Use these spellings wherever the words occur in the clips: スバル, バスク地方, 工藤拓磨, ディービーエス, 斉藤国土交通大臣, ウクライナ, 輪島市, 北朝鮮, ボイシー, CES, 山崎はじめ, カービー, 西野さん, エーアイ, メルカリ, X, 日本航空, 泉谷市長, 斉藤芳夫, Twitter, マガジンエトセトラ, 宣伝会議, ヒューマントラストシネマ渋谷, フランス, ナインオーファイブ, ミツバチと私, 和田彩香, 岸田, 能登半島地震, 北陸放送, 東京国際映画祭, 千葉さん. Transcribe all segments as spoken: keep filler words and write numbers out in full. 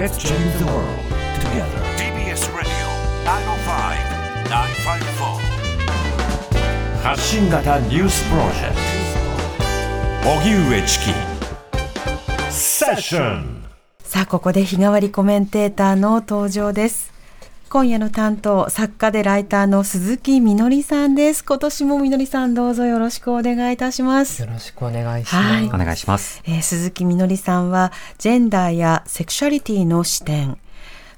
Let's change the world together. ディービーエス Radio ナインオーファイブ ナインファイブフォー 発信型ニュースプロジェクト荻上チキセッション。さあここで日替わりコメンテーターの登場です。今夜の担当、作家でライターの鈴木みのりさんです。今年もみのりさん、どうぞよろしくお願いいたします。よろしくお願いします。はい、お願いします。えー、鈴木みのりさんは、ジェンダーやセクシャリティの視点、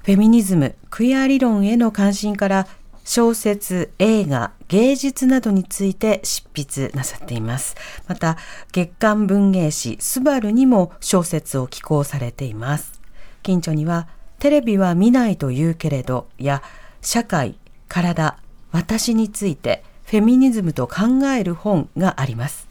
フェミニズム、クイア理論への関心から、小説、映画、芸術などについて執筆なさっています。また、月刊文芸誌、スバルにも小説を寄稿されています。近著には、テレビは見ないと言うけれどや社会、体、私についてフェミニズムと考える本があります。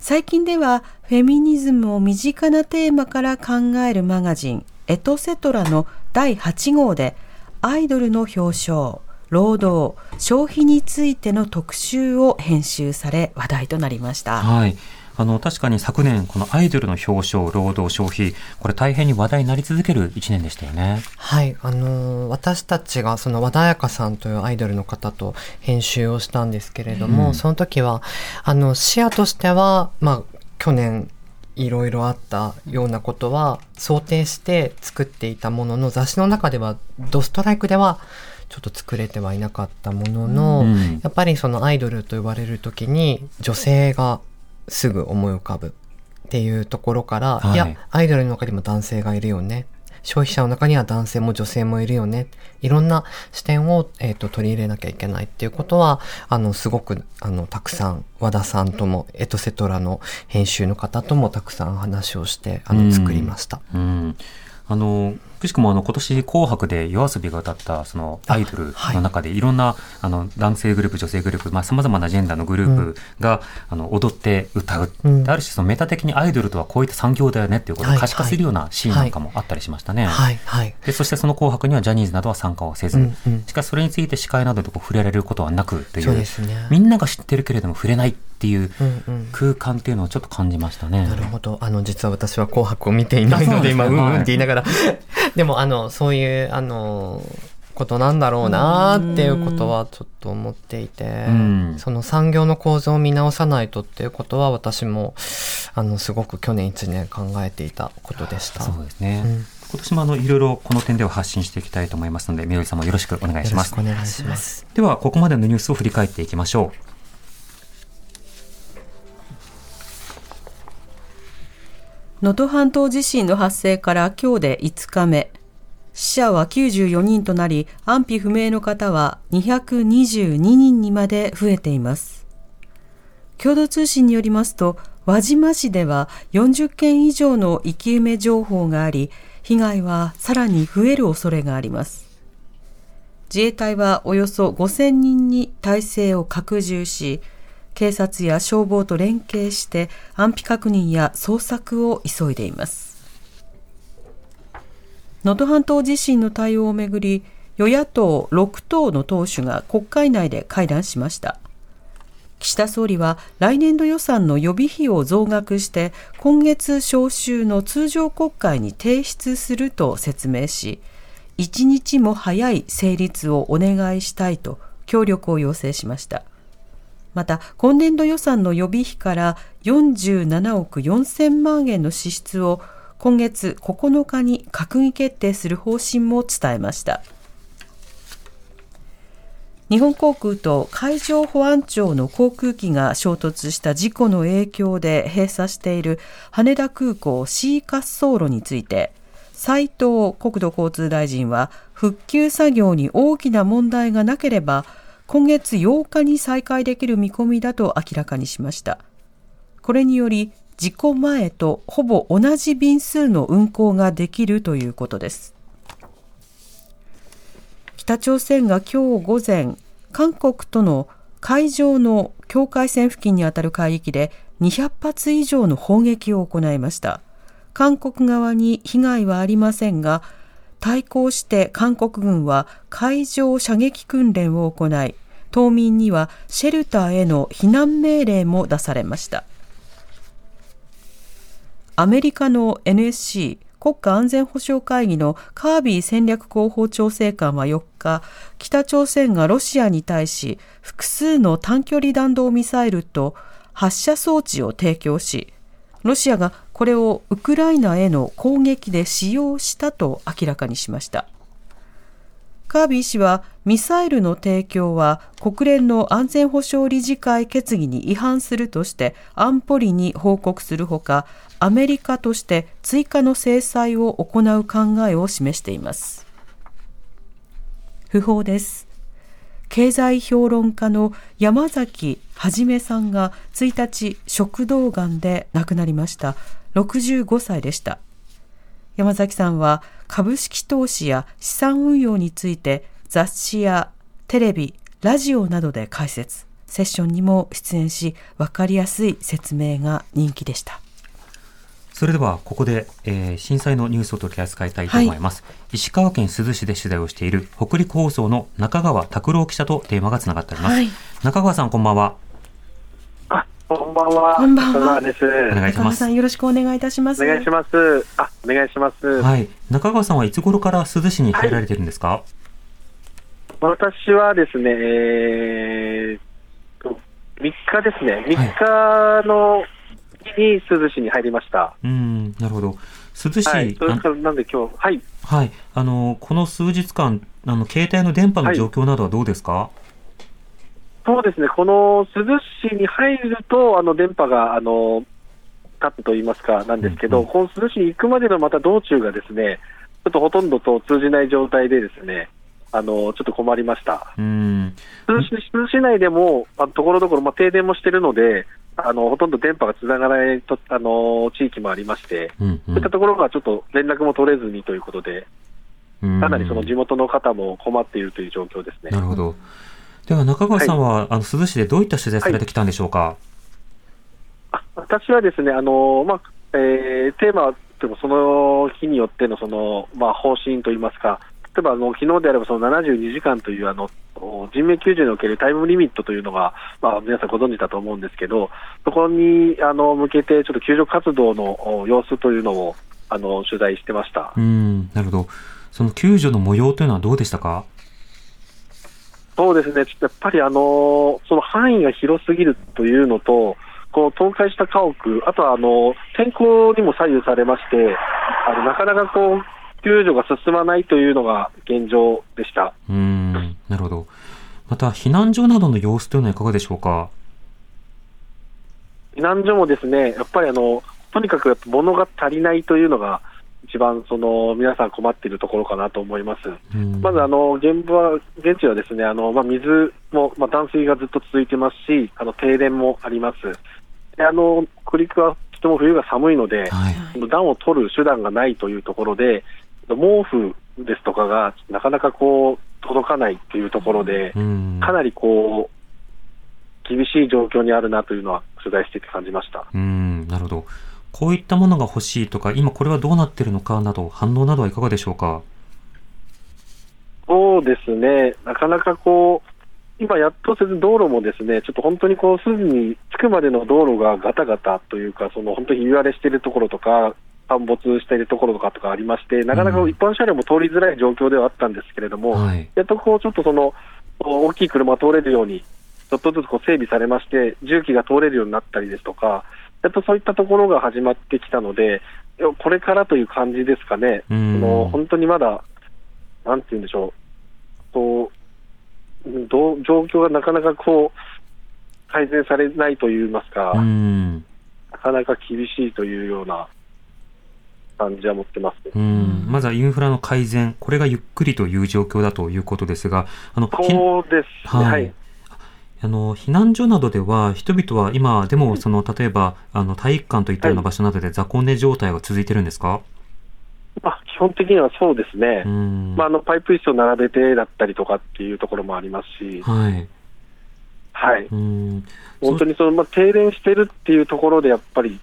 最近ではフェミニズムを身近なテーマから考えるマガジンエトセトラのだいはちごうでアイドルの表彰、労働、消費についての特集を編集され話題となりました。はい。あの確かに昨年このアイドルの表彰、労働、消費、これ大変に話題になり続けるいちねんでしたよね。はい、あの私たちがその和田彩香さんというアイドルの方と編集をしたんですけれども、うん、その時はあの視野としては、まあ、去年いろいろあったようなことは想定して作っていたものの、雑誌の中ではドストライクではちょっと作れてはいなかったものの、うん、やっぱりそのアイドルと呼ばれる時に女性がすぐ思い浮かぶっていうところから、はい、いやアイドルの中にも男性がいるよね、消費者の中には男性も女性もいるよね、いろんな視点を、えーと、取り入れなきゃいけないっていうことはあのすごくあのたくさん和田さんともエトセトラの編集の方ともたくさん話をしてあの作りました。うんうん、あのくしくもあの今年紅白でYOASOBIが歌ったそのアイドルの中でいろんなあの男性グループ、女性グループ、まあ様々なジェンダーのグループがあの踊って歌う、うん、ある種そのメタ的にアイドルとはこういった産業だよねっていうことを可視化するようなシーンなんかもあったりしましたね。はいはいはい、でそしてその紅白にはジャニーズなどは参加をせず、うんうん、しかしそれについて司会などでこう触れられることはなくという、そうですね、みんなが知ってるけれども触れないっていう空間っていうのをちょっと感じましたね。うんうん、なるほど。あの実は私は紅白を見ていないので今うんうんって言いながらでもあのそういうあのことなんだろうなっていうことはちょっと思っていて、うん、その産業の構造を見直さないとっていうことは私もあのすごく去年いちねん考えていたことでした。そうですね、うん、今年もあのいろいろこの点では発信していきたいと思いますので、みのりさんもよろしくお願いします。よろしくお願いします。ではここまでのニュースを振り返っていきましょう。能登半島地震の発生から今日でいつかめ、死者はきゅうじゅうよにんとなり、安否不明の方はにひゃくにじゅうににんにまで増えています。共同通信によりますと、輪島市ではよんじゅっけん以上の生き埋め情報があり、被害はさらに増える恐れがあります。自衛隊はおよそごせんにんに体制を拡充し、警察や消防と連携して安否確認や捜索を急いでいます。能登半島地震の対応をめぐり、与野党ろくとうの党首が国会内で会談しました。岸田総理は来年度予算の予備費を増額して、今月召集の通常国会に提出すると説明し、一日も早い成立をお願いしたいと協力を要請しました。また、今年度予算の予備費からよんじゅうななおくよんせんまんえんの支出を今月ここのかに閣議決定する方針も伝えました。日本航空と海上保安庁の航空機が衝突した事故の影響で閉鎖している羽田空港 C 滑走路について、斉藤国土交通大臣は復旧作業に大きな問題がなければ今月ようかに再開できる見込みだと明らかにしました。これにより、事故前とほぼ同じ便数の運航ができるということです。北朝鮮が今日午前、韓国との海上の境界線付近にあたる海域でにひゃっぱつ以上の砲撃を行いました。韓国側に被害はありませんが、対抗して韓国軍は海上射撃訓練を行い、島民にはシェルターへの避難命令も出されました。アメリカの エヌエスシー国家安全保障会議のカービー戦略広報調整官はよっか、北朝鮮がロシアに対し複数の短距離弾道ミサイルと発射装置を提供し、ロシアがこれをウクライナへの攻撃で使用したと明らかにしました。カービー氏は、ミサイルの提供は国連の安全保障理事会決議に違反するとして安保理に報告するほか、アメリカとして追加の制裁を行う考えを示しています。訃報です。経済評論家の山崎はじめさんがついたち食道がんで亡くなりました。ろくじゅうごさいでした。山崎さんは株式投資や資産運用について雑誌やテレビ、ラジオなどで解説、セッションにも出演し、分かりやすい説明が人気でした。それではここで、えー、震災のニュースを取り扱いたいと思います、はい、石川県珠洲市で取材をしている北陸放送の中川拓郎記者とテーマがつながっております、はい、中川さんこんばんは。あ、こんばんは。こんばんは。中川です。お願いします。中川さんよろしくお願いいたします。お願いします。あ、お願いします、はい、中川さんはいつ頃から珠洲市に帰られているんですか？はい、私はですね、えー、みっかですね、みっかの、はい、に珠洲市に入りました。うん、なるほど。珠洲市、はい、それからなんで今日、はいはい、あのこの数日間あの携帯の電波の状況などはどうですか？はい、そうですね、この珠洲市に入るとあの電波があの立つといいますかなんですけど、うんうん、この珠洲市に行くまでのまた道中がですねちょっとほとんどと通じない状態でですねあのちょっと困りました。うん、珠洲市、珠洲市内でもところどころ、まあ、停電もしているのであのほとんど電波がつながらないとあの地域もありまして、うんうん、そういったところがちょっと連絡も取れずにということで、うん、かなりその地元の方も困っているという状況ですね。なるほど。では中川さんは、はい、あの珠洲市でどういった取材されてきたんでしょうか？はい、あ、私はですねあの、まあえー、テーマでもその日によっての、その、まあ、方針といいますか、例えばあの昨日であればそのななじゅうにじかんというあの人命救助におけるタイムリミットというのが、まあ、皆さんご存知だと思うんですけど、そこにあの向けてちょっと救助活動の様子というのをあの取材してました。うん、なるほど。その救助の模様というのはどうでしたか？そうですね、やっぱりあのその範囲が広すぎるというのと、こう倒壊した家屋、あとはあの天候にも左右されまして、あのなかなかこう救助が進まないというのが現状でした。うーん、なるほど。また避難所などの様子というのはいかがでしょうか？避難所もですね、やっぱりあのとにかく物が足りないというのが一番その皆さん困っているところかなと思います。まずあの 現場は現地はですねあの、まあ、水も、まあ、断水がずっと続いてますし、あの停電もあります。であの北陸はとても冬が寒いので、はい、暖を取る手段がないというところで毛布ですとかがなかなかこう届かないというところで、うん、かなりこう厳しい状況にあるなというのは取材していて感じました。うん、なるほど。こういったものが欲しいとか、今これはどうなっているのかなど、反応などはいかがでしょうか？そうですね、なかなかこう今やっとせず道路もですねちょっと本当にこうすぐに着くまでの道路がガタガタというか、その本当に言われしているところとか陥没しているところとかとかありまして、なかなか一般車両も通りづらい状況ではあったんですけれども、うん、はい、やっとこうちょっとその大きい車が通れるようにちょっとずつこう整備されまして、重機が通れるようになったりですとか、やっとそういったところが始まってきたので、これからという感じですかね。うん、その本当にまだなんて言うんでしょう、そうどう状況がなかなかこう改善されないといいますか、うん、なかなか厳しいというような感じは持ってます。うん、まずはインフラの改善、これがゆっくりという状況だということですが、あのそうですね、はいはい、あの避難所などでは人々は今でもその例えばあの体育館といったような場所などで雑魚寝状態が続いているんですか？はい、まあ、基本的にはそうですね。うん、まあ、あのパイプ椅子を並べてだったりとかっていうところもありますし、はいはい、うん、本当にその、まあ、停電してるっていうところでやっぱり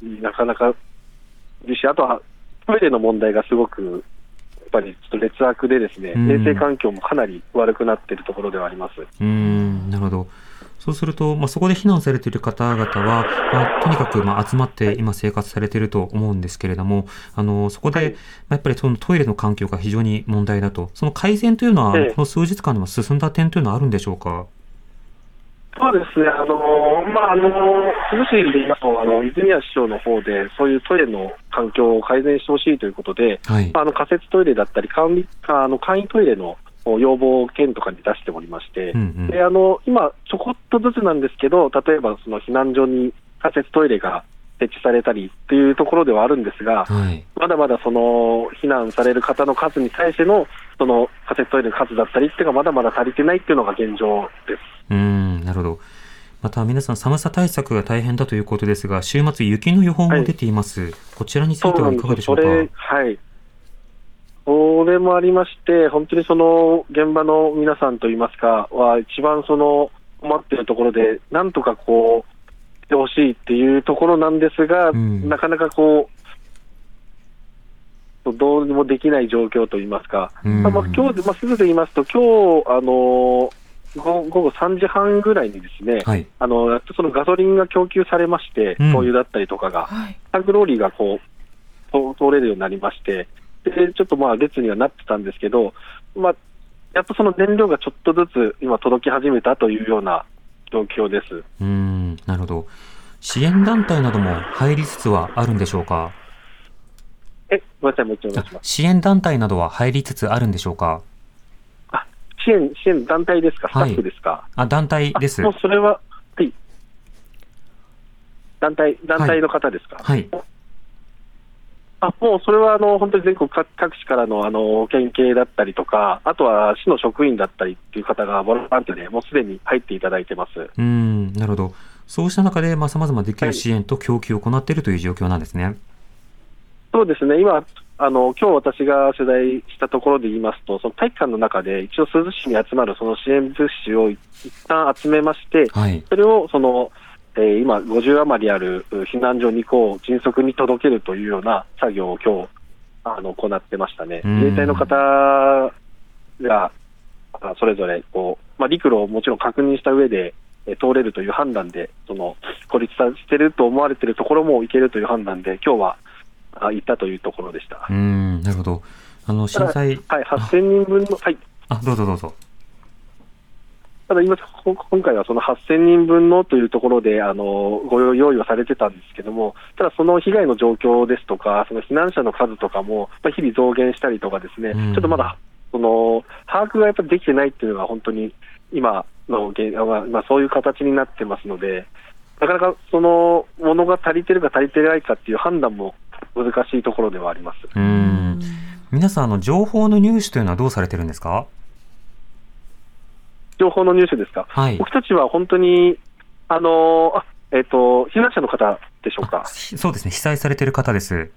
なかなか、あとはトイレの問題がすごくやっぱりちょっと劣悪でですね、衛生環境もかなり悪くなっているところではあります。うん、なるほど。そうすると、まあ、そこで避難されている方々は、まあ、とにかくまあ集まって今生活されていると思うんですけれども、あのそこで、はいまあ、やっぱりそのトイレの環境が非常に問題だと、その改善というのは、ええ、この数日間でも進んだ点というのはあるんでしょうか。そうですね、あのまああの涼しい意味で言いますと、あの泉谷市長の方でそういうトイレの環境を改善してほしいということで、はいまあ、あの仮設トイレだったり簡易、あの簡易トイレの要望を県とかに出しておりまして、うんうん、であの今ちょこっとずつなんですけど、例えばその避難所に仮設トイレが設置されたりというところではあるんですが、はい、まだまだその避難される方の数に対してのその仮設トイレの数だったりっていうのがまだまだ足りてないっていうのが現状です。うん、なるほど。また皆さん寒さ対策が大変だということですが、週末雪の予報も出ています、はい、こちらについてはいかがでしょうか。そうなんです。それ、はいそれもありまして、本当にその現場の皆さんといいますかは一番その困っているところで、なんとかこうしてほしいっていうところなんですが、うん、なかなかこうどうにもできない状況といいますか、うんまあ、今日、まあ、すぐで言いますと今日あの午後さんじはんぐらいにですね、はい、あのやっとそのガソリンが供給されまして、うん、灯油だったりとかが、はい、タンクローリーがこう通れるようになりまして、でちょっとまあ列にはなってたんですけど、まあ、やっとその燃料がちょっとずつ今届き始めたというような状況です。うーん、なるほど。支援団体なども入りつつはあるんでしょうか。え、ごめんなさい、もう一度お願いします。支援団体などは入りつつあるんでしょうか。あ、支援、支援団体ですか、スタッフですか、はい、あ団体です。あもうそれは、はい、団体、団体の方ですか。はい、はいあもうそれはあの本当に全国各地から の, あの県警だったりとか、あとは市の職員だったりという方がボランティアでもうすでに入っていただいてます。うん、なるほど。そうした中でさまざまできる支援と供給を行っているという状況なんですね。はい、そうですね。今あの今日私が取材したところで言いますと、その体育館の中で一応珠洲市に集まるその支援物資を一旦集めまして、はい、それをそのえー、今ごじゅう余りある避難所にこう迅速に届けるというような作業を今日あの行ってましたね。自衛隊の方がそれぞれこう、まあ、陸路をもちろん確認した上で、えー、通れるという判断で、その孤立していると思われているところも行けるという判断で今日は行ったというところでした。うーん、なるほど。あの震災、はい、はっせんにんぶんの、はい、あどうぞどうぞ。ただ今今回はそのはっせんにんぶんのというところであのご用意はされてたんですけども、ただその被害の状況ですとか、その避難者の数とかも日々増減したりとかですね、うん、ちょっとまだその把握がやっぱりできてないっていうのが本当に今の現今そういう形になってますので、なかなかそのものが足りてるか足りてないかっていう判断も難しいところではあります。うん、皆さんあの情報の入手というのはどうされてるんですか。情報の入手ですか。はい、僕たちは本当にあのあ、えー、と避難者の方でしょうか。そうですね、被災されている方です。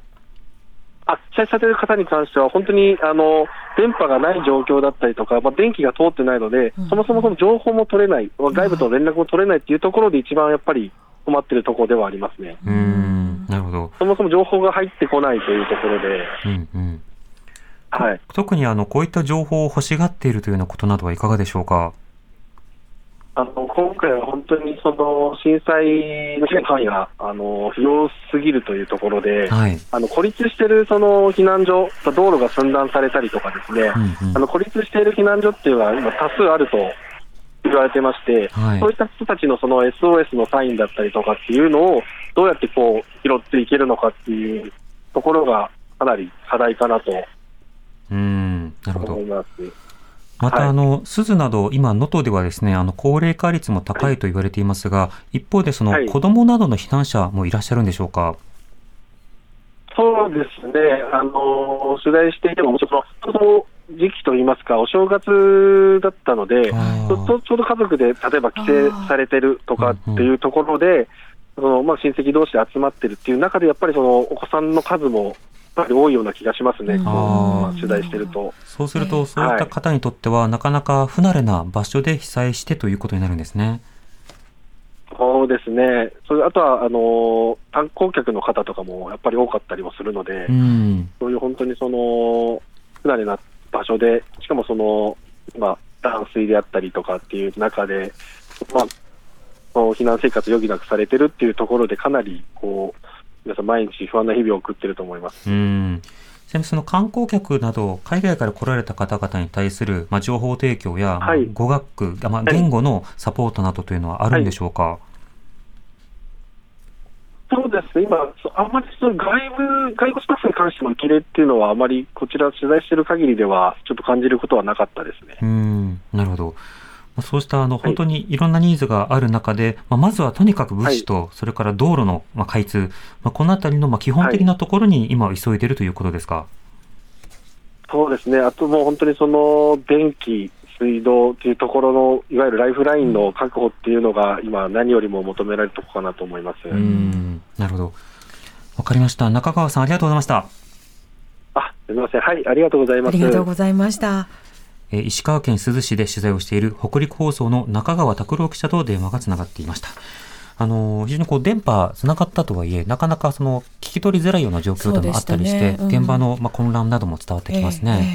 あ被災されている方に関しては本当にあの電波がない状況だったりとか、まあ、電気が通ってないので、うん、そもそもその情報も取れない、外部との連絡も取れないというところで一番やっぱり困っているところではありますね。うーん、なるほど。そもそも情報が入ってこないというところで、うんうんはい、特にあのこういった情報を欲しがっているというようなことなどはいかがでしょうか。あの今回は本当にその震災の被害範囲があの広すぎるというところで、はい、あの孤立しているその避難所、道路が寸断されたりとかですね、うんうん、あの孤立している避難所っていうのは今多数あると言われてまして、はい、そういった人たちのその エスオーエス のサインだったりとかっていうのをどうやってこう拾っていけるのかっていうところがかなり課題かなとうんなるほど思います。またあの珠洲など今能登ではですねあの高齢化率も高いと言われていますが、一方でその子どもなどの避難者もいらっしゃるんでしょうか。はい、そうですね、あの取材していてもちょっとその時期といいますかお正月だったのでちょ, ちょうど家族で例えば帰省されてるとかっていうところで、うんうんそのまあ、親戚同士で集まってるっていう中でやっぱりそのお子さんの数もやっぱり多いような気がしますね。あ取材してるとそうするとそういった方にとっては、はい、なかなか不慣れな場所で被災してということになるんですね。そうですね。それあとはあの観光客の方とかもやっぱり多かったりもするので、うん、そういう本当にその不慣れな場所でしかもその、まあ、断水であったりとかっていう中で、まあ、避難生活を余儀なくされてるっていうところで、かなりこう皆さん毎日不安な日々を送ってると思います。うん、ちなみにその観光客など海外から来られた方々に対する、まあ、情報提供や、はい、語学、まあ、言語のサポートなどというのはあるんでしょうか。はい、そうですね、今あんまりその外部、外国スタッフに関しての受け入れっていうのはあまりこちら取材している限りではちょっと感じることはなかったですね。うん、なるほど。そうしたあの本当にいろんなニーズがある中で、はい、まあ、まずはとにかく物資と、はい、それから道路のまあ開通、まあ、このあたりのまあ基本的なところに今は急いでいるということですか。はい、そうですね、あともう本当にその電気水道というところのいわゆるライフラインの確保っていうのが今何よりも求められるところかなと思います。うん、なるほど、わかりました。中川さん、ありがとうございました。あ、すみません、はい、ありがとうございます。ありがとうございました。え石川県珠洲市で取材をしている北陸放送の中川拓郎記者と電話がつながっていました。あの非常にこう電波つながったとはいえ、なかなかその聞き取りづらいような状況でもあったりして、ね、うん、現場の、まあ、混乱なども伝わってきますね。えーえ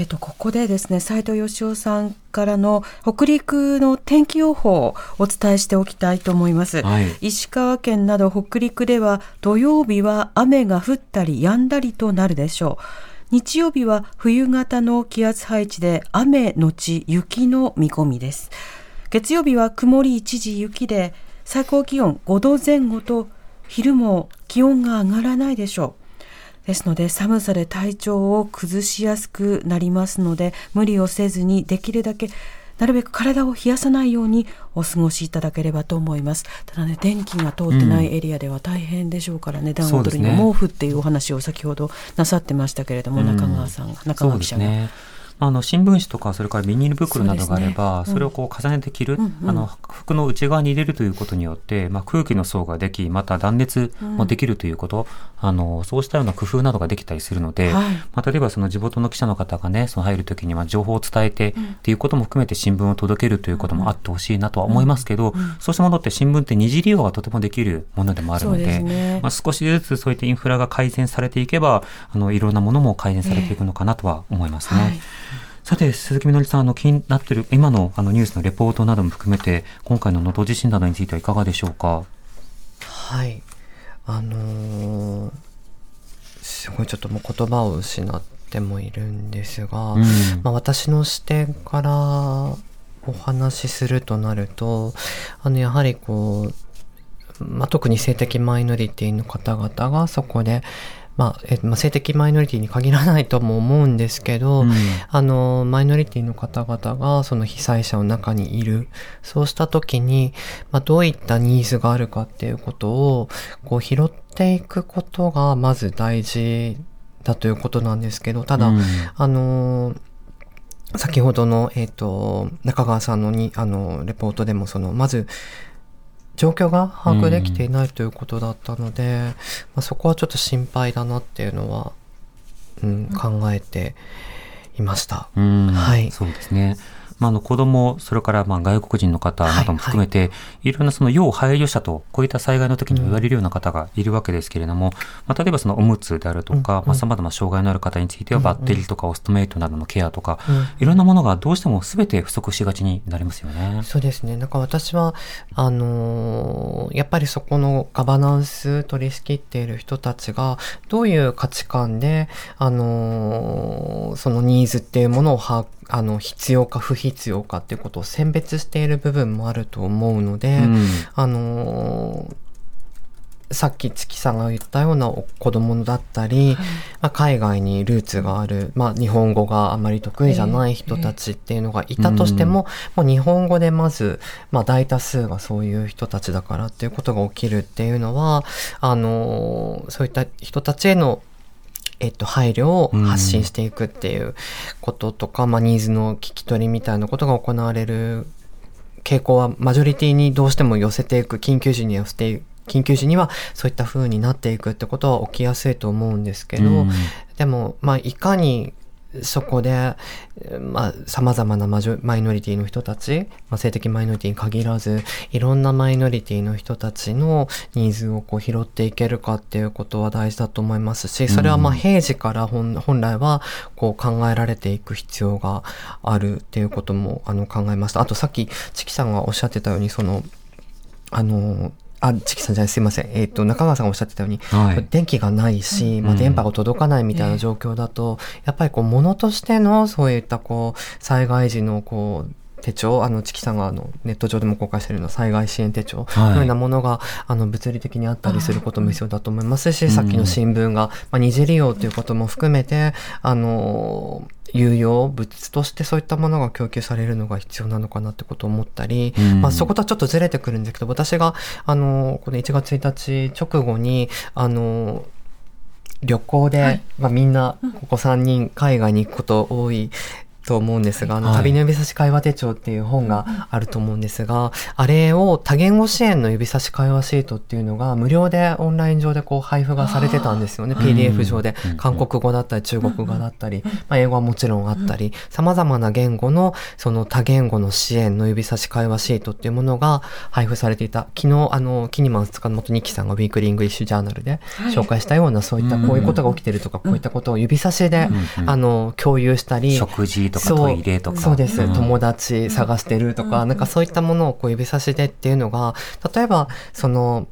ーえー、とここでですね、斉藤芳夫さんからの北陸の天気予報をお伝えしておきたいと思います。はい、石川県など北陸では土曜日は雨が降ったり止んだりとなるでしょう。日曜日は冬型の気圧配置で雨のち雪の見込みです。月曜日は曇り一時雪で最高気温ごどぜん後と昼も気温が上がらないでしょう。ですので寒さで体調を崩しやすくなりますので、無理をせずにできるだけなるべく体を冷やさないようにお過ごしいただければと思います。ただね、電気が通ってないエリアでは大変でしょうからね、うん、暖を取るにも毛布っていうお話を先ほどなさってましたけれども、うん、中川さんが、中川記者が、そうですね、あの新聞紙とかそれからビニール袋などがあれば そ,、ね、うん、それをこう重ねて着る、うんうん、あの服の内側に入れるということによって、まあ、空気の層ができ、また断熱もできるということ、うん、あのそうしたような工夫などができたりするので、はい、まあ、例えばその地元の記者の方が、ね、その入るときにまあ情報を伝えて、うん、ということも含めて新聞を届けるということもあってほしいなとは思いますけど、うんうん、そうしたものって新聞って二次利用がとてもできるものでもあるの で, で、ね、まあ、少しずつそういったインフラが改善されていけば、あのいろんなものも改善されていくのかなとは思いますね。えーはい、さて鈴木みのりさん、あの気になっている今 の, あのニュースのレポートなども含めて、今回の能登地震などについてはいかがでしょうか。はい、あのー、すごいちょっともう言葉を失ってもいるんですが、うん、まあ、私の視点からお話しするとなると、あのやはりこう、まあ、特に性的マイノリティの方々がそこでまあえまあ、性的マイノリティに限らないとも思うんですけど、うん、あのマイノリティの方々がその被災者の中にいる、そうした時に、まあ、どういったニーズがあるかっていうことをこう拾っていくことがまず大事だということなんですけど、ただ、うん、あの先ほどの、えーと、中川さんのにあのレポートでもそのまず状況が把握できていないということだったので、うん、まあ、そこはちょっと心配だなっていうのは、うん、考えていました。うん、はい、そうですね、まあ、あの子ども、それからまあ外国人の方なども含めて、はいはい、いろんなその要配慮者とこういった災害の時に言われるような方がいるわけですけれども、うん、まあ、例えばそのおむつであるとか、さまざ、あ、ま障害のある方についてはバッテリーとかオストメイトなどのケアとか、うんうん、いろんなものがどうしてもすべて不足しがちになりますよね。そうですね、なんか私はあのー、やっぱりそこのガバナンス取り仕切っている人たちがどういう価値観で、あのー、そのニーズっていうものを把握あの必要か不必要かっていうことを選別している部分もあると思うので、うん、あのさっき月さんが言ったような子供だったり、はい、まあ、海外にルーツがある、まあ、日本語があまり得意じゃない人たちっていうのがいたとしても、えーえー、もう日本語でまず、まあ、大多数がそういう人たちだからっていうことが起きるっていうのは、あのそういった人たちへのえっと、配慮を発信していくっていうこととか、うん、まあ、ニーズの聞き取りみたいなことが行われる傾向はマジョリティにどうしても寄せていく、緊急時に寄せていく、緊急時にはそういった風になっていくってことは起きやすいと思うんですけど、うん、でも、まあ、いかにそこで、まあ、様々なマジョ、マイノリティの人たち、まあ、性的マイノリティに限らず、いろんなマイノリティの人たちのニーズをこう拾っていけるかっていうことは大事だと思いますし、それはまあ平時から 本, 本来はこう考えられていく必要があるっていうこともあの考えました。あとさっきチキさんがおっしゃってたように、そのあのあチキさんじゃないすいません、えー、と中川さんがおっしゃってたように、はい、電気がないし、うんまあ、電波が届かないみたいな状況だと、えー、やっぱりこう物としてのそういったこう災害時のこう手帳、あのチキさんがあのネット上でも公開しているの災害支援手帳のようなものがあの物理的にあったりすることも必要だと思いますし、はい、さっきの新聞が、まあ、二次利用ということも含めてあの有用物としてそういったものが供給されるのが必要なのかなってことを思ったり、うんまあ、そことはちょっとずれてくるんですけど、私があのこのいちがつついたち直後にあの旅行で、はいまあ、みんなここさんにん海外に行くこと多いと思うんですが、あの、はい、旅の指差し会話手帳っていう本があると思うんですが、あれを多言語支援の指差し会話シートっていうのが無料でオンライン上でこう配布がされてたんですよね。 ピーディーエフ 上で韓国語だったり中国語だったり、まあ、英語はもちろんあったり、様々な言語のその多言語の支援の指差し会話シートっていうものが配布されていた。昨日あのキニマン塚本二木さんがウィークリーイングリッシュジャーナルで紹介したような、はい、そういったこういうことが起きてるとか、こういったことを指差しで、うん、あの共有したり、食事とかトイレとか、そうです、うん、友達探してるとか、うん、なんかそういったものをこう指差しでっていうのが、例えばその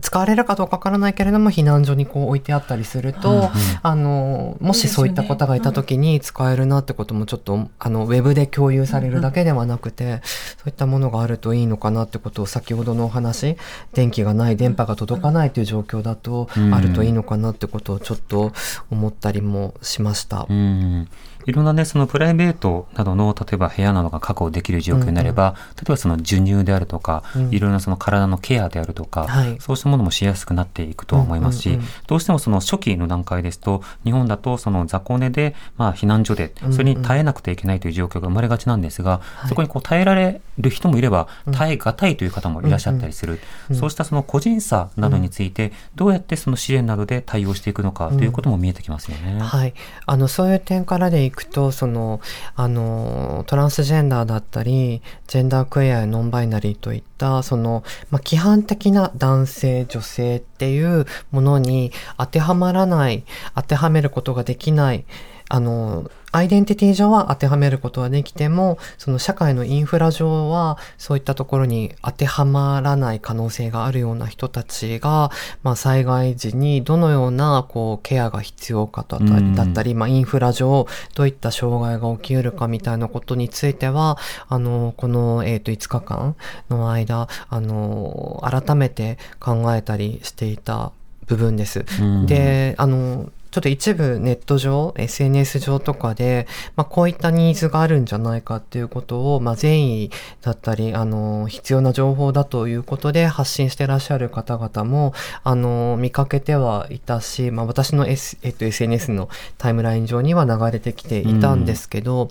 使われるかどうかわからないけれども避難所にこう置いてあったりすると、うんうん、あのもしそういった方がいた時に使えるなってこともちょっとあのウェブで共有されるだけではなくて、うんうん、そういったものがあるといいのかなってことを、先ほどのお話、電気がない電波が届かないという状況だと、うん、あるといいのかなってことをちょっと思ったりもしました。うんうんいろんなね、そのプライベートなどの、例えば部屋などが確保できる状況になれば、うんうん、例えばその授乳であるとか、うん、いろいろなその体のケアであるとか、はい、そうしたものもしやすくなっていくと思いますし、うんうんうん、どうしてもその初期の段階ですと、日本だとその雑魚寝で、まあ避難所で、それに耐えなくてはいけないという状況が生まれがちなんですが、うんうん、そこにこう耐えられる人もいれば、はい、耐え難いという方もいらっしゃったりする、うんうん。そうしたその個人差などについて、どうやってその支援などで対応していくのかということも見えてきますよね。うんうん、はい。あの、そういう点からでいくと、そのあのトランスジェンダーだったりジェンダークエアやノンバイナリーといったその、まあ、規範的な男性女性っていうものに当てはまらない、当てはめることができない、あのアイデンティティ上は当てはめることはできても、その社会のインフラ上はそういったところに当てはまらない可能性があるような人たちが、まあ、災害時にどのようなこうケアが必要かだったり、だったりまあ、インフラ上どういった障害が起きうるかみたいなことについては、あのこの、えー、といつかかんの間、あの改めて考えたりしていた部分です。で、あのちょっと一部ネット上、エスエヌエス 上とかで、まあ、こういったニーズがあるんじゃないかっていうことを、まあ、善意だったり、あの、必要な情報だということで発信してらっしゃる方々も、あの、見かけてはいたし、まあ、私の、S えっと、エスエヌエス のタイムライン上には流れてきていたんですけど、うん、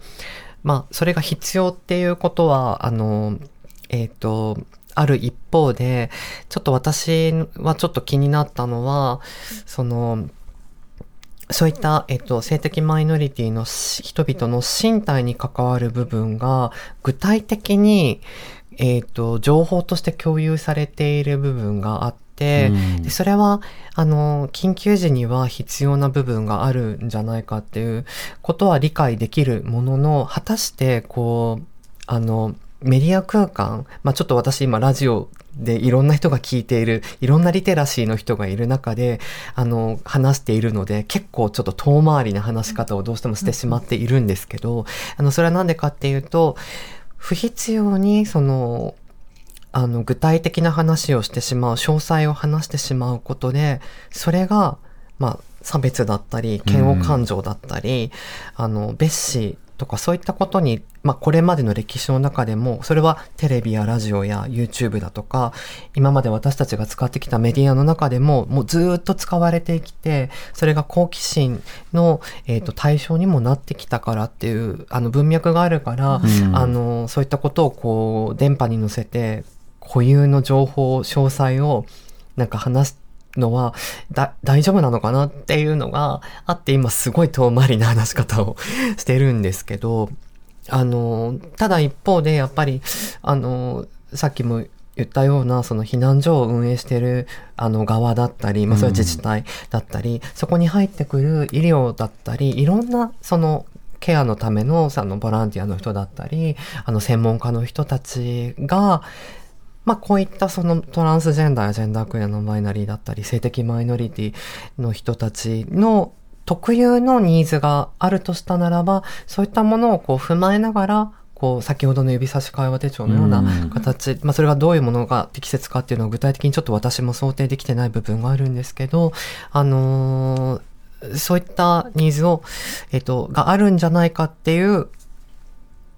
まあ、それが必要っていうことは、あの、えっと、ある一方で、ちょっと私はちょっと気になったのは、その、そういった、えっと、性的マイノリティの人々の身体に関わる部分が具体的に、えっと、情報として共有されている部分があって、でそれはあの緊急時には必要な部分があるんじゃないかっていうことは理解できるものの、果たしてこうあのメディア空間、まあ、ちょっと私今ラジオでいろんな人が聞いている、いろんなリテラシーの人がいる中であの話しているので、結構ちょっと遠回りな話し方をどうしてもしてしまっているんですけど、あのそれはなんでかっていうと、不必要にそのあの具体的な話をしてしまう、詳細を話してしまうことで、それがまあ差別だったり嫌悪感情だったり、あの蔑視とかそういったことに、まあ、これまでの歴史の中でも、それはテレビやラジオや YouTube だとか今まで私たちが使ってきたメディアの中でももうずっと使われてきて、それが好奇心の、えーと、対象にもなってきたからっていう、あの文脈があるから、うん、あのそういったことをこう電波に乗せて固有の情報詳細をなんか話してのはだ大丈夫なのかなっていうのがあって、今すごい遠回りな話し方をしてるんですけど、あのただ一方でやっぱりあのさっきも言ったような、その避難所を運営しているあの側だったり、まあ、そういう自治体だったり、うん、そこに入ってくる医療だったり、いろんなそのケアのための、そのボランティアの人だったり、あの専門家の人たちがまあ、こういったそのトランスジェンダーやジェンダークイアのマイナリーだったり性的マイノリティの人たちの特有のニーズがあるとしたならば、そういったものをこう踏まえながら、こう先ほどの指差し会話手帳のような形、まあ、それがどういうものが適切かっていうのを具体的にちょっと私も想定できてない部分があるんですけど、あのー、そういったニーズを、えっと、があるんじゃないかっていう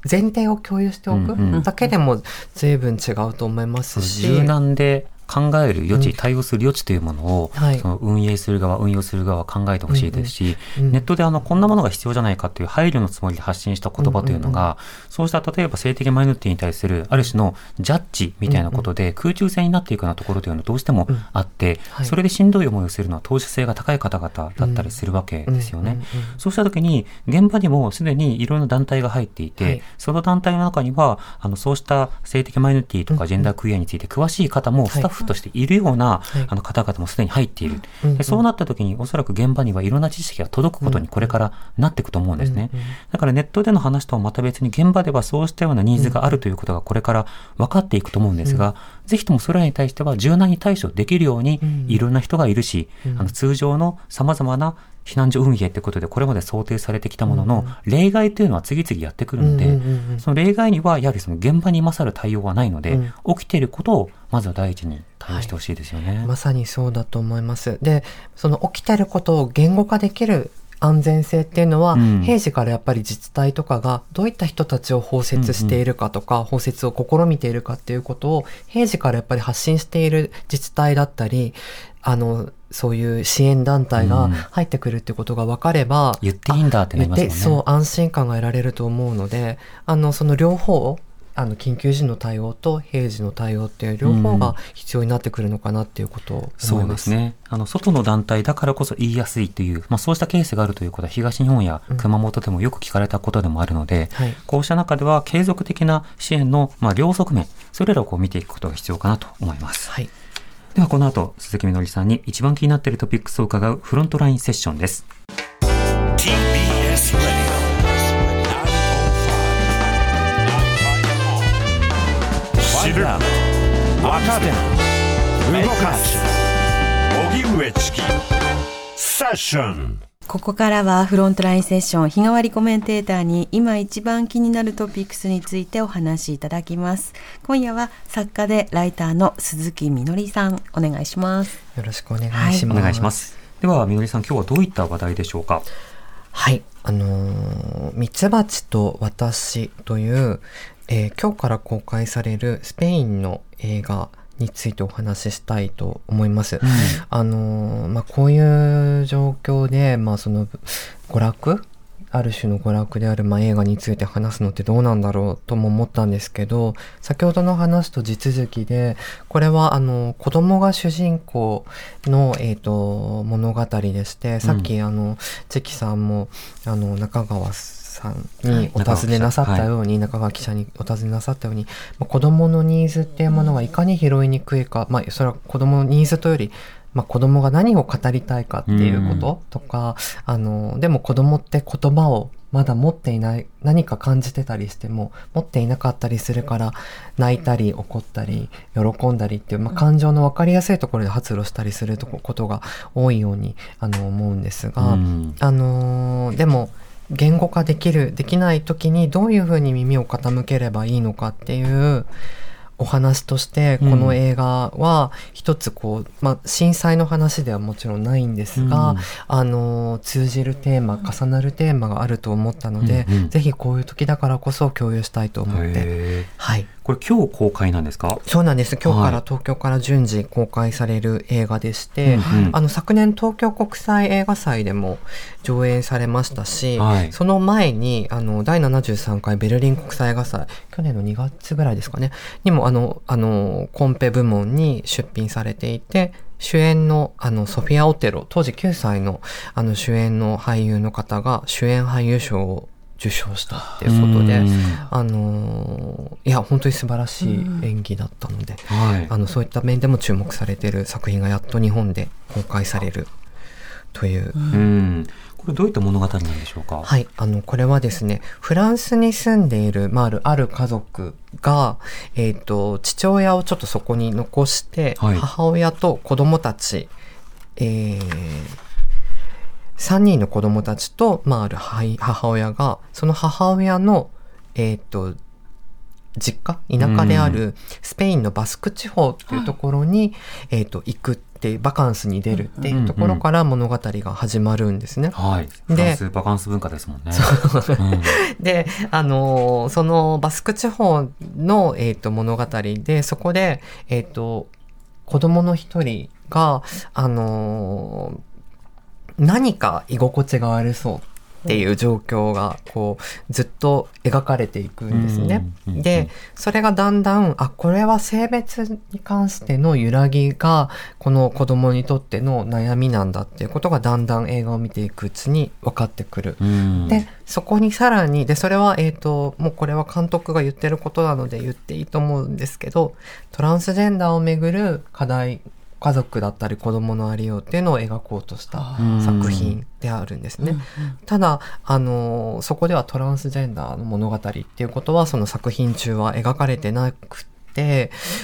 前提を共有しておくだけでも随分違うと思いますし、うんうん、柔軟で考える余地、対応する余地というものを、うんはい、その運営する側、運用する側は考えてほしいですし、うんうんうん、ネットであのこんなものが必要じゃないかという配慮のつもりで発信した言葉というのが、うんうんうん、そうした例えば性的マイノリティに対するある種のジャッジみたいなことで空中戦になっていくようなところというのはどうしてもあって、うんはい、それでしんどい思いをするのは当事性が高い方々だったりするわけですよね、うんうんうんうん、そうしたときに現場にもすでにいろいろな団体が入っていて、はい、その団体の中にはあのそうした性的マイノリティとかジェンダークイアについて詳しい方もスタッフとしているような、はい、あの方々もすでに入っている、うんうん、でそうなった時におそらく現場にはいろんな知識が届くことにこれからなっていくと思うんですね、うんうん、だからネットでの話とはまた別に現場ではそうしたようなニーズがあるということがこれから分かっていくと思うんですが、うんうん、ぜひともそれらに対しては柔軟に対処できるようにいろんな人がいるし、うんうん、あの通常のさまざまな避難所運営ということでこれまで想定されてきたものの例外というのは次々やってくるので、うんうんうん、その例外にはやはりその現場に勝る対応はないので、うん、起きていることをまずは第一に対応してほしいですよね、はい、まさにそうだと思います。で、その起きていることを言語化できる安全性っていうのは、うん、平時からやっぱり自治体とかがどういった人たちを包摂しているかとか、うんうん、包摂を試みているかっていうことを平時からやっぱり発信している自治体だったり、あのそういう支援団体が入ってくるってことが分かれば、うん、言っていいんだってなりますもんね。そう、安心感が得られると思うので、あのその両方をあの緊急時の対応と平時の対応っていう両方が必要になってくるのかなっていうことを思います、うん、そうですね。あの外の団体だからこそ言いやすいという、まあ、そうしたケースがあるということは東日本や熊本でもよく聞かれたことでもあるので、うんはい、こうした中では継続的な支援の、まあ、両側面、それらをこう見ていくことが必要かなと思います、はい。ではこの後、鈴木みのりさんに一番気になっているトピックスを伺うフロントラインセッションです。 ティービーエス Radio知る、わかる、動かす、荻上チキセッション。ここからはフロントラインセッション、日替わりコメンテーターに今一番気になるトピックスについてお話しいただきます。今夜は作家でライターの鈴木みのりさん、お願いします。よろしくお願いします、はい、お願いします。ではみのりさん、今日はどういった話題でしょうか。はい、あのミツバチと私というえー、今日から公開されるスペインの映画についてお話ししたいと思います、うん、あのーまあ、こういう状況で、まあ、その娯楽、ある種の娯楽である、まあ、映画について話すのってどうなんだろうとも思ったんですけど、先ほどの話と地続きで、これはあの子供が主人公の、えー、と物語でして、さっきあのチェキさんもあの中川さんにお尋ねなさったように、はい、中川記者にお尋ねなさったように、まあ、子どものニーズっていうものがいかに拾いにくいか、まあ、それは子どものニーズというより、まあ、子どもが何を語りたいかっていうこととか、あのでも子どもって言葉をまだ持っていない、何か感じてたりしても持っていなかったりするから、泣いたり怒ったり喜んだりっていう、まあ、感情の分かりやすいところで発露したりするとこ、ことが多いようにあの思うんですが、あのでも言語化できる、できない時にどういうふうに耳を傾ければいいのかっていうお話として、この映画は一つこう、まあ、震災の話ではもちろんないんですが、うん、あの通じるテーマ、重なるテーマがあると思ったので、うんうん、ぜひこういう時だからこそ共有したいと思って、はい、これ今日公開なんですか。そうなんです。今日から東京から順次公開される映画でして、はい、あの昨年東京国際映画祭でも上映されましたし、はい、その前にあのだいななじゅうさんかいベルリン国際映画祭、去年のにがつぐらいですかねにもあのあのコンペ部門に出品されていて、主演 の, あのソフィア・オテロ、当時きゅうさい の, あの主演の俳優の方が主演俳優賞を受賞したっていうことで、あのいや本当に素晴らしい演技だったので、あのそういった面でも注目されている作品がやっと日本で公開されるという、うん、これどういった物語なんでしょうか。はい、あのこれはですね、フランスに住んでいる、まあ、ある、ある家族が、えーと、父親をちょっとそこに残して、はい、母親と子供たち、えー、さんにんの子供たちと、まあ、ある母親が、その母親の、えーと、実家、田舎であるスペインのバスク地方っていうところに、うん、えーと、行く。バカンスに出るっていうところから物語が始まるんですね、うんうん、はい、フランスバカンス文化ですもんね。そう、うん、で、あのー、そのバスク地方の、えー、と物語で、そこで、えー、と子供の一人が、あのー、何か居心地が悪そうっていう状況がこうずっと描かれていくんですね、うんうんうん、でそれがだんだん、あ、これは性別に関しての揺らぎがこの子供にとっての悩みなんだっていうことがだんだん映画を見ていくうちに分かってくる、うん、でそこにさらにで、それは、えーと、もうこれは監督が言ってることなので言っていいと思うんですけど、トランスジェンダーをめぐる課題、家族だったり子供のありようっていうのを描こうとした作品であるんですね、うんうん、ただ、あのー、そこではトランスジェンダーの物語っていうことはその作品中は描かれてなくて、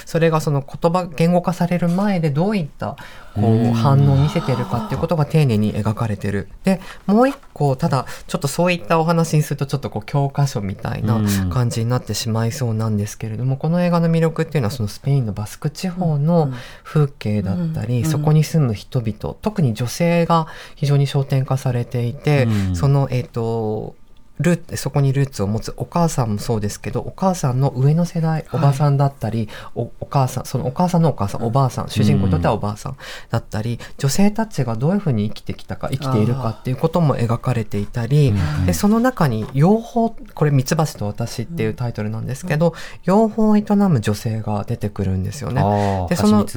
それがその言葉言語化される前でどういったこう反応を見せてるかっていうことが丁寧に描かれてる。でもう一個、ただちょっとそういったお話にするとちょっとこう教科書みたいな感じになってしまいそうなんですけれども、この映画の魅力っていうのはそのスペインのバスク地方の風景だったり、そこに住む人々、特に女性が非常に焦点化されていて、そのえっとルーツ、そこにルーツを持つお母さんもそうですけど、お母さんの上の世代、おばさんだったり、はい、お, お母さん、そのお母さんのお母さん、おばあさん、主人公にとってはおばあさんだったり、女性たちがどういうふうに生きてきたか、生きているかっていうことも描かれていたり、でその中に養蜂、これミツバチと私っていうタイトルなんですけど、養蜂を営む女性が出てくるんですよね。でその、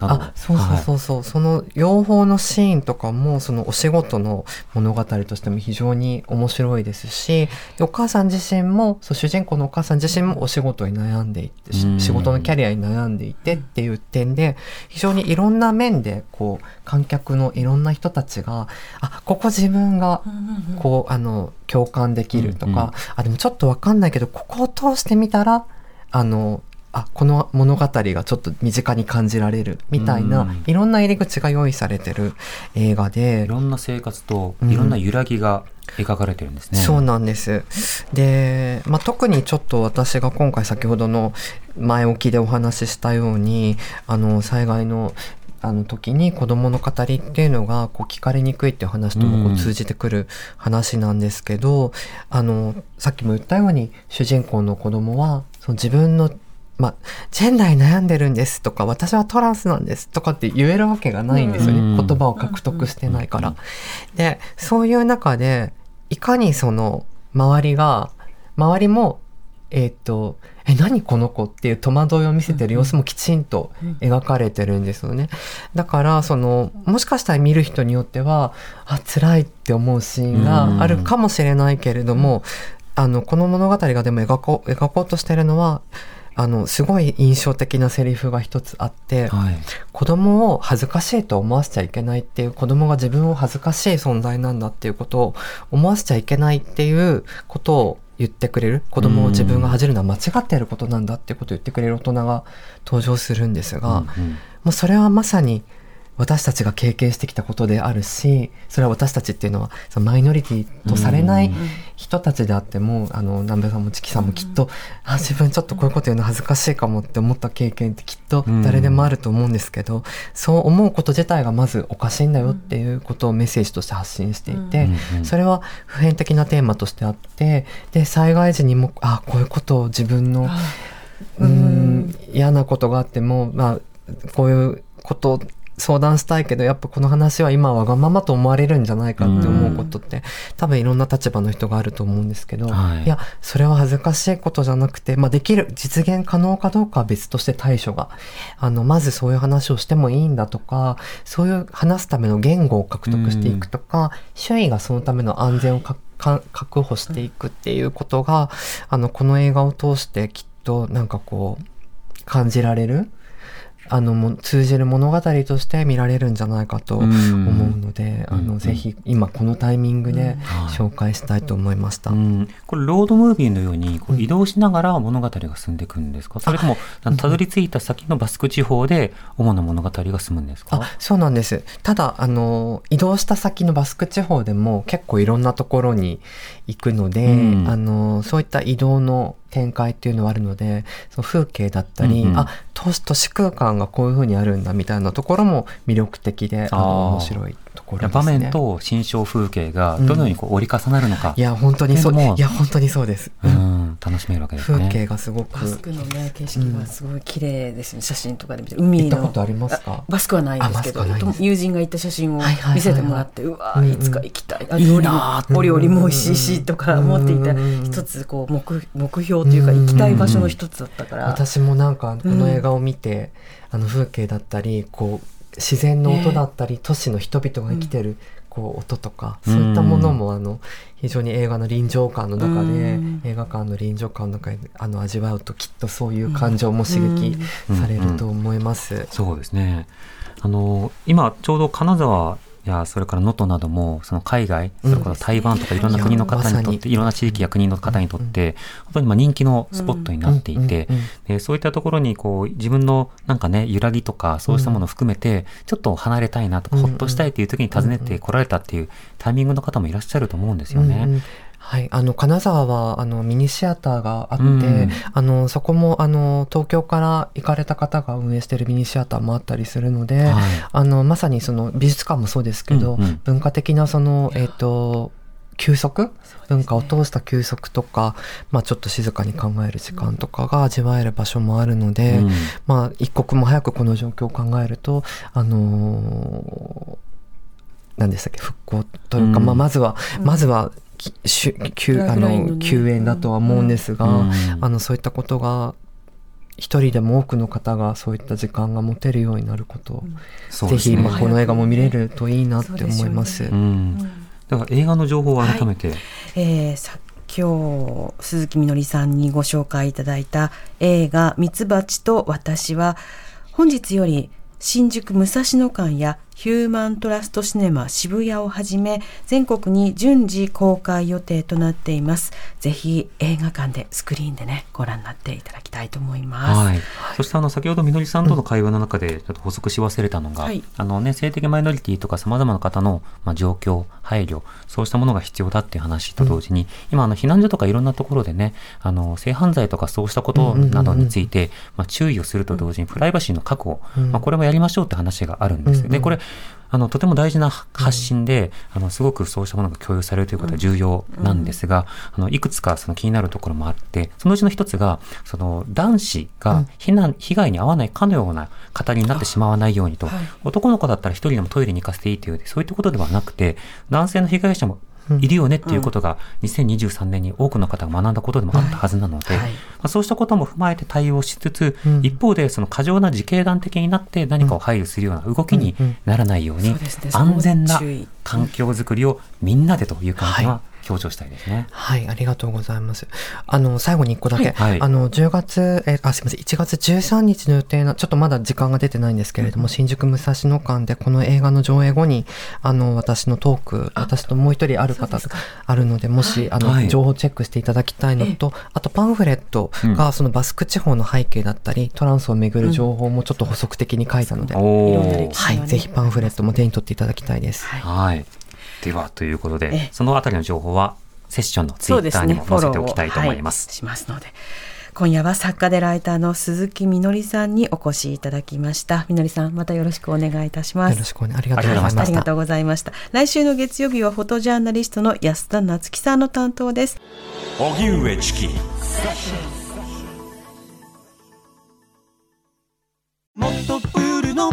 あ、そうそうそうそう、はい、その養蜂のシーンとかもそのお仕事の物語としても非常に面白いですし、お母さん自身も、そう、主人公のお母さん自身もお仕事に悩んでいて、仕事のキャリアに悩んでいてっていう点で、非常にいろんな面でこう観客のいろんな人たちが、あ、ここ自分がこう、あの共感できるとか、うんうん、あ、でもちょっと分かんないけど、ここを通してみたら、あのあ、この物語がちょっと身近に感じられるみたいな、うん、いろんな入り口が用意されてる映画で、いろんな生活といろんな揺らぎが描かれてるんですね、うん、そうなんです。で、まあ、特にちょっと私が今回先ほどの前置きでお話ししたように、あの災害のあの時に子どもの語りっていうのがこう聞かれにくいっていう話ともこう通じてくる話なんですけど、うん、あのさっきも言ったように主人公の子どもはその自分のまあ、ジェンダーに悩んでるんですとか、私はトランスなんですとかって言えるわけがないんですよね、うん、言葉を獲得してないから、うんうん、でそういう中でいかにその周りが周りもえっと、え、何この子っていう戸惑いを見せてる様子もきちんと描かれてるんですよね。だからそのもしかしたら見る人によってはあ辛いって思うシーンがあるかもしれないけれども、あのこの物語がでも描こう、描こうとしてるのはあのすごい印象的なセリフが一つあって、はい、子供を恥ずかしいと思わせちゃいけないっていう、子供が自分を恥ずかしい存在なんだっていうことを思わせちゃいけないっていうことを言ってくれる、子供を自分が恥じるのは間違っていることなんだっていうことを言ってくれる大人が登場するんですが、うんうん、もうそれはまさに私たちが経験してきたことであるし、それは私たちっていうのはそのマイノリティとされない人たちであっても、あの南部さんもチキさんもきっと、あ、自分ちょっとこういうこと言うの恥ずかしいかもって思った経験ってきっと誰でもあると思うんですけど、うん、そう思うこと自体がまずおかしいんだよっていうことをメッセージとして発信していて、それは普遍的なテーマとしてあって、で災害時にもあこういうことを自分のうーん嫌なことがあっても、まあ、こういうことを相談したいけどやっぱこの話は今わがままと思われるんじゃないかって思うことって、うん、多分いろんな立場の人があると思うんですけど、はい、いやそれは恥ずかしいことじゃなくて、まあ、できる実現可能かどうかは別として対処があのまずそういう話をしてもいいんだとか、そういう話すための言語を獲得していくとか、うん、周囲がそのための安全をかか確保していくっていうことがあのこの映画を通してきっとなんかこう感じられるあのも通じる物語として見られるんじゃないかと思うので、うん、あのぜひ今このタイミングで紹介したいと思いました、うんうん、これロードムービーのようにこう移動しながら物語が進んでいくんですか、うん、それともたどり着いた先のバスク地方で主な物語が進むんですか、うん、あそうなんです。ただあの移動した先のバスク地方でも結構いろんなところに行くので、うん、あのそういった移動の展開っていうのはあるので、その風景だったり、うんうん、あ都市都市空間がこういう風にあるんだみたいなところも魅力的であの面白いところですね。場面と心象風景がどのようにこう折り重なるのか、うん、いや本当にそう、いや本当にそうです、うん、楽しめるわけですね。風景がすごくバスクの、ね、景色がすごい綺麗ですね、うん、写真とかで見て海の行ったことありますか？バスクはないんですけどす友人が行った写真を見せてもらって、はいはいはいはい、うわいつか行きたい、うんうん、いいなお料理も美味しいしとか思っていた、うんうんうん、一つこう 目, 目標というか行きたい場所の一つだったから、うんうん、私もなんかこの映画を見て、うん、あの風景だったりこう自然の音だったり、ね、都市の人々が生きてる、うん、こう音とかそういったものもあの非常に映画の臨場感の中で、うん、映画館の臨場感の中であの味わうときっとそういう感情も刺激されると思います、うんうんうん、そうですね。あの今ちょうど金沢いやそれから能登などもその海外それから台湾とかいろんな国の方にとって、うん、いろんな地域や国の方にとって本当にま人気のスポットになっていて、うんうんうん、でそういったところにこう自分のなんかね揺らぎとかそうしたものを含めてちょっと離れたいなとか、うん、ほっとしたいという時に訪ねて来られたっていうタイミングの方もいらっしゃると思うんですよね、うんうんはい、あの金沢はあのミニシアターがあって、うん、あのそこもあの東京から行かれた方が運営しているミニシアターもあったりするので、はい、あのまさにその美術館もそうですけど、うんうん、文化的なその、えーと休息、文化を通した休息とか、まあ、ちょっと静かに考える時間とかが味わえる場所もあるので、うんまあ、一刻も早くこの状況を考えるとあのー、何でしたっけ復興というか、うんまあ、まずは、うん、まずは休園だとは思うんですが、うん、あのそういったことが一人でも多くの方がそういった時間が持てるようになることを、うんね、ぜひこの映画も見れるといいなって思います、うん、だから映画の情報を改めて、はいえー、さ今日鈴木みのりさんにご紹介いただいた映画ミツバチと私は本日より新宿武蔵野館やヒューマントラストシネマ渋谷をはじめ全国に順次公開予定となっています。ぜひ映画館でスクリーンでねご覧になっていただきたいと思います、はいはい、そしてあの先ほどみのりさんとの会話の中でちょっと補足し忘れたのが、はいあのね、性的マイノリティとかさまざまな方の、まあ、状況配慮そうしたものが必要だっていう話と同時に、うん、今あの避難所とかいろんなところでねあの性犯罪とかそうしたことなどについて、うんうんうんまあ、注意をすると同時にプライバシーの確保、うんまあ、これもやりましょうって話があるんですよね、うんうん、これあのとても大事な発信で、うん、あのすごくそうしたものが共有されるということは重要なんですが、うんうん、あのいくつかその気になるところもあってそのうちの一つがその男子が 避難、うん、被害に遭わないかのような形になってしまわないようにと、はい、男の子だったら一人でもトイレに行かせていいというそういったことではなくて男性の被害者もいるよねっていうことがにせんにじゅうさんねんに多くの方が学んだことでもあったはずなので、はいはいまあ、そうしたことも踏まえて対応しつつ、うん、一方でその過剰な自警団的になって何かを配慮するような動きにならないように、うんうんうんそうですね、安全な環境づくりをみんなでという感じは強調したいですね。はい、はい、ありがとうございます。あの最後にいっこだけ、はい、あのじゅうがつえあすみませんいちがつじゅうさんにちの予定なちょっとまだ時間が出てないんですけれども、うん、新宿武蔵野館でこの映画の上映後にあの私のトーク私ともう一人ある方があるのでもしあの、はい、情報チェックしていただきたいのとあとパンフレットがそのバスク地方の背景だったり、うん、トランスをめぐる情報もちょっと補足的に書いたので、うんはい、ぜひパンフレットも手に取っていただきたいです、はいはい、ではということでそのあたりの情報はセッションのツイッターにも載せておきたいと思いま す, す、ねはい、しますので今夜は作家でライターの鈴木みのりさんにお越しいただきました。みのりさんまたよろしくお願いいたします。よろしくお願いありがとうございました。ありがとうございました。来週の月曜日はフォトジャーナリストの安田なつきさんの担当です。荻上チキもっとプールの